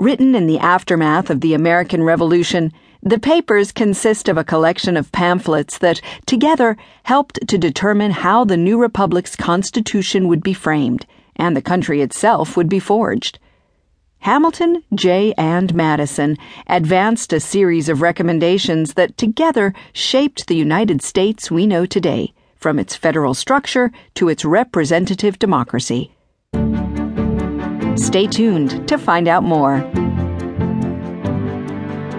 Written in the aftermath of the American Revolution, the papers consist of a collection of pamphlets that, together, helped to determine how the new republic's constitution would be framed and the country itself would be forged. Hamilton, Jay, and Madison advanced a series of recommendations that together shaped the United States we know today, from its federal structure to its representative democracy. Stay tuned to find out more.